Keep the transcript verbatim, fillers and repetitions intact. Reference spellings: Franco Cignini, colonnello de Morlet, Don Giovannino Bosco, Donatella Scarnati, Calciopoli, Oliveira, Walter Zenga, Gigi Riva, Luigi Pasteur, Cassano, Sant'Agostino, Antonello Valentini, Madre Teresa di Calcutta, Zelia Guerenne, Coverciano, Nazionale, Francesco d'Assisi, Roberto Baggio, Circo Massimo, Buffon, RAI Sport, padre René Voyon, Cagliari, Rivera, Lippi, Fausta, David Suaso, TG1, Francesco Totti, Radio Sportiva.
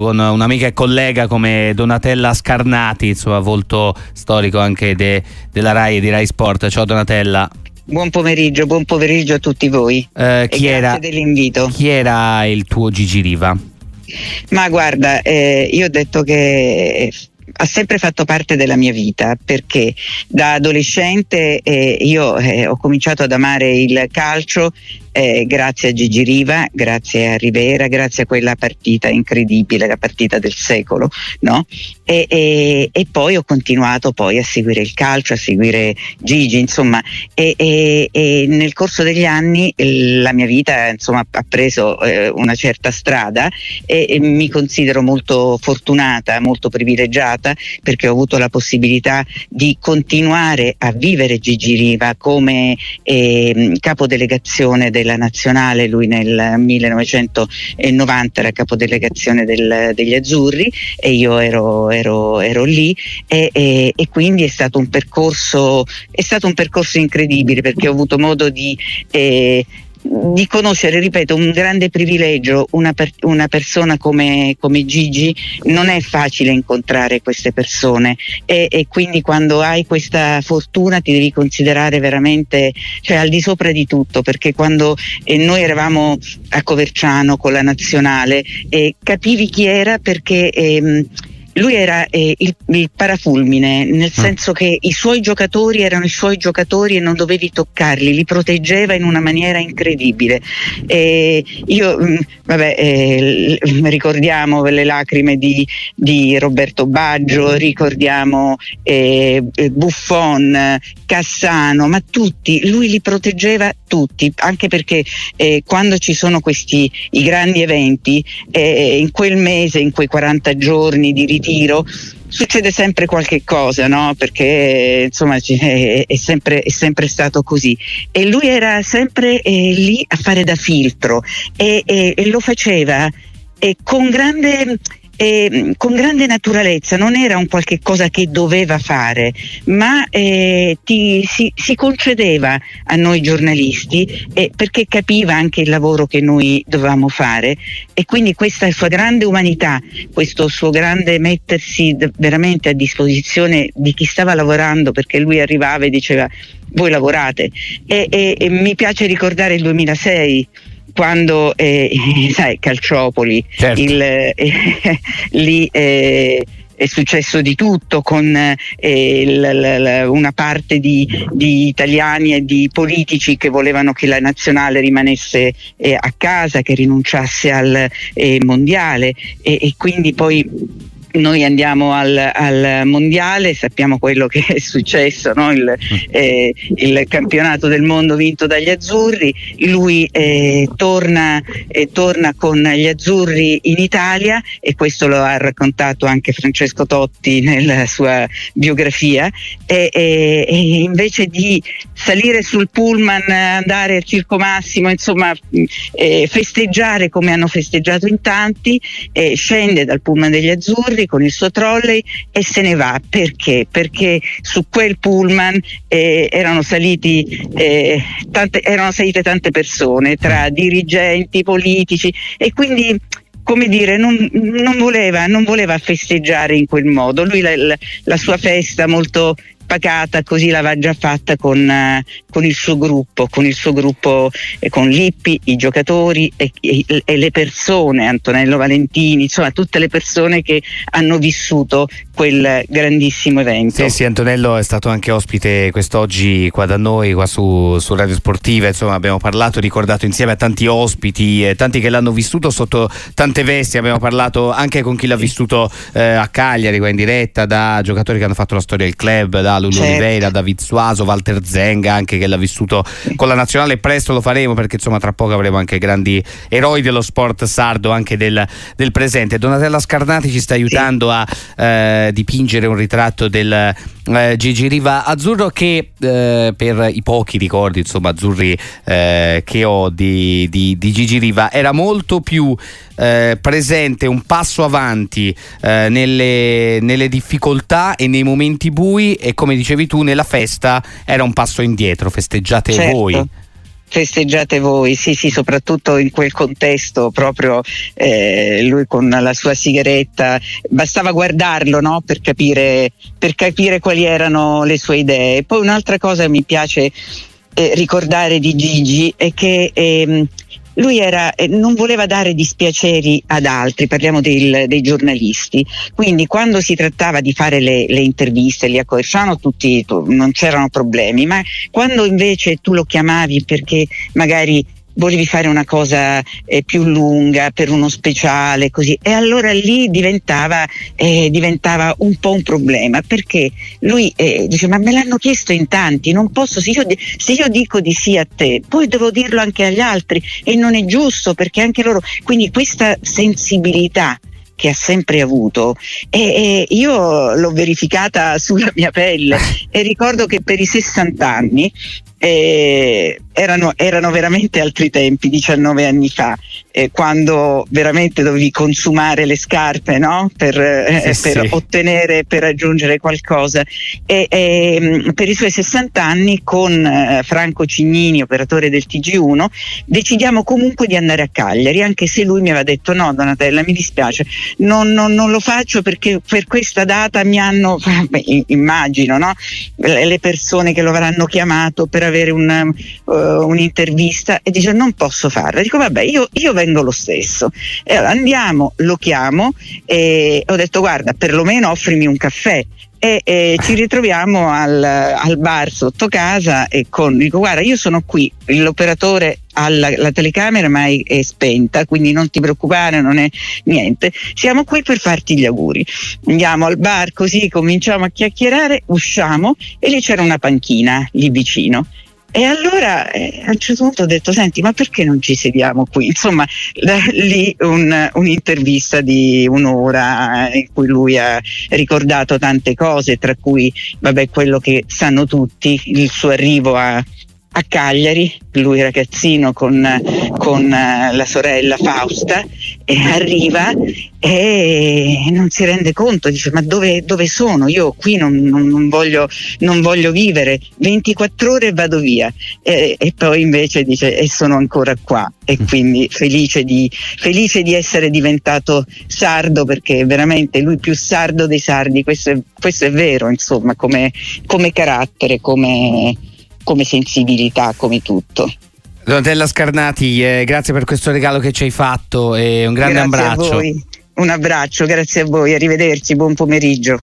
con un'amica e collega come Donatella Scarnati, insomma, volto storico anche de, della RAI e di RAI Sport. Ciao Donatella. Buon pomeriggio, buon pomeriggio a tutti voi. Eh, chi e era, grazie dell'invito. Chi era il tuo Gigi Riva? Ma guarda, eh, io ho detto che ha sempre fatto parte della mia vita, perché da adolescente eh, io eh, ho cominciato ad amare il calcio eh, grazie a Gigi Riva, grazie a Rivera, grazie a quella partita incredibile, la partita del secolo, no? E, e, e poi ho continuato poi a seguire il calcio, a seguire Gigi, insomma, e, e, e nel corso degli anni la mia vita, insomma, ha preso eh, una certa strada e, e mi considero molto fortunata, molto privilegiata, perché ho avuto la possibilità di continuare a vivere Gigi Riva come eh, capodelegazione della Nazionale. Lui nel millenovecentonovanta era capodelegazione del, degli Azzurri e io ero, ero, ero lì e, e, e quindi è stato un percorso, è stato un percorso incredibile, perché ho avuto modo di eh, di conoscere, ripeto, un grande privilegio, una, per, una persona come, come Gigi. Non è facile incontrare queste persone e, e quindi quando hai questa fortuna ti devi considerare veramente, cioè, al di sopra di tutto, perché quando eh, noi eravamo a Coverciano con la Nazionale eh, capivi chi era, perché ehm, lui era eh, il, il parafulmine, nel senso che i suoi giocatori erano i suoi giocatori e non dovevi toccarli, li proteggeva in una maniera incredibile. E io, mh, vabbè, eh, ricordiamo le lacrime di, di Roberto Baggio, ricordiamo eh, Buffon, Cassano, ma tutti, lui li proteggeva tutti, anche perché eh, quando ci sono questi i grandi eventi, eh, in quel mese, in quei quaranta giorni di ritiro, Tiro, succede sempre qualche cosa, no? Perché insomma è, è, sempre, è sempre stato così, e lui era sempre eh, lì a fare da filtro e, e, e lo faceva eh, con grande... Eh, con grande naturalezza. Non era un qualche cosa che doveva fare, ma eh, ti, si, si concedeva a noi giornalisti eh, perché capiva anche il lavoro che noi dovevamo fare, e quindi questa sua grande umanità, questo suo grande mettersi d- veramente a disposizione di chi stava lavorando, perché lui arrivava e diceva: voi lavorate. E, e, e mi piace ricordare il duemilasei, quando eh, sai, Calciopoli, certo. il, eh, lì eh, è successo di tutto, con eh, l, l, una parte di, di italiani e di politici che volevano che la Nazionale rimanesse eh, a casa, che rinunciasse al eh, mondiale, e, e quindi poi noi andiamo al, al mondiale, sappiamo quello che è successo, no? il, eh, il campionato del mondo vinto dagli azzurri. Lui eh, torna, eh, torna con gli azzurri in Italia, e questo lo ha raccontato anche Francesco Totti nella sua biografia, e, e, e invece di salire sul pullman, andare al Circo Massimo, insomma eh, festeggiare come hanno festeggiato in tanti, eh, scende dal pullman degli azzurri con il suo trolley e se ne va. Perché? Perché su quel pullman eh, erano saliti eh, tante, erano salite tante persone, tra dirigenti, politici, e quindi, come dire, non, non voleva non voleva festeggiare in quel modo. Lui la, la, la sua festa molto pacata così l'aveva già fatta con, uh, con il suo gruppo, con il suo gruppo eh, con Lippi, i giocatori e, e, e le persone, Antonello Valentini, insomma tutte le persone che hanno vissuto quel grandissimo evento. Sì, sì, Antonello è stato anche ospite quest'oggi qua da noi, qua su, su Radio Sportiva, insomma abbiamo parlato, ricordato insieme a tanti ospiti, eh, tanti che l'hanno vissuto sotto tante vesti. Abbiamo parlato anche con chi l'ha vissuto eh, a Cagliari, qua in diretta, da giocatori che hanno fatto la storia del club, da Oliveira, certo, David Suaso, Walter Zenga anche, che l'ha vissuto con la Nazionale. Presto lo faremo, perché insomma tra poco avremo anche grandi eroi dello sport sardo, anche del, del presente. Donatella Scarnati ci sta aiutando a eh, dipingere un ritratto del eh, Gigi Riva azzurro, che eh, per i pochi ricordi, insomma, azzurri eh, che ho di, di, di Gigi Riva, era molto più eh, presente, un passo avanti eh, nelle, nelle difficoltà e nei momenti bui, e come dicevi tu, nella festa era un passo indietro. Festeggiate, certo, voi. festeggiate voi, sì sì, soprattutto in quel contesto proprio, eh, lui con la sua sigaretta, bastava guardarlo, no, per capire per capire quali erano le sue idee. Poi un'altra cosa che mi piace eh, ricordare di Gigi è che ehm, lui era, eh, non voleva dare dispiaceri ad altri, parliamo del, dei giornalisti, quindi quando si trattava di fare le, le interviste lì a Coverciano tutti, tu, non c'erano problemi, ma quando invece tu lo chiamavi perché magari volevi fare una cosa eh, più lunga per uno speciale, così, e allora lì diventava eh, diventava un po' un problema, perché lui eh, dice: ma me l'hanno chiesto in tanti, non posso, se io, se io dico di sì a te poi devo dirlo anche agli altri e non è giusto, perché anche loro, quindi questa sensibilità che ha sempre avuto, e, e io l'ho verificata sulla mia pelle, e ricordo che per i sessanta anni eh, erano, erano veramente altri tempi, diciannove anni fa, eh, quando veramente dovevi consumare le scarpe, no? per, eh, sì, per sì. ottenere, per raggiungere qualcosa, e, e per i suoi sessanta anni con eh, Franco Cignini, operatore del T G uno, decidiamo comunque di andare a Cagliari, anche se lui mi aveva detto: no Donatella, mi dispiace, Non, non, non lo faccio perché per questa data mi hanno, beh, immagino, no? Le persone che lo avranno chiamato per avere un, uh, un'intervista, e dice: non posso farla. Dico: vabbè, io, io vengo lo stesso. E allora andiamo, lo chiamo e ho detto: guarda, perlomeno offrimi un caffè. E eh, ci ritroviamo al, al bar sotto casa, e con, dico: guarda, io sono qui, l'operatore ha la, la telecamera ma è, è spenta, quindi non ti preoccupare, non è niente, siamo qui per farti gli auguri. Andiamo al bar, così cominciamo a chiacchierare, usciamo e lì c'era una panchina lì vicino. E allora eh, a un certo punto ho detto: senti, ma perché non ci sediamo qui? Insomma, da lì un, un'intervista di un'ora in cui lui ha ricordato tante cose, tra cui, vabbè, quello che sanno tutti, il suo arrivo a, a Cagliari, lui ragazzino con, con la sorella Fausta, e arriva e non si rende conto, dice: ma dove, dove sono? Io qui non, non, non, voglio, non voglio vivere, ventiquattro ore e vado via, e, e poi invece dice: e sono ancora qua, e quindi felice di, felice di essere diventato sardo, perché veramente lui più sardo dei sardi, questo è, questo è vero, insomma, come, come carattere, come, come sensibilità, come tutto. Donatella Scarnati, eh, grazie per questo regalo che ci hai fatto, e un grande grazie abbraccio. A voi. Un abbraccio, grazie a voi, arrivederci, buon pomeriggio.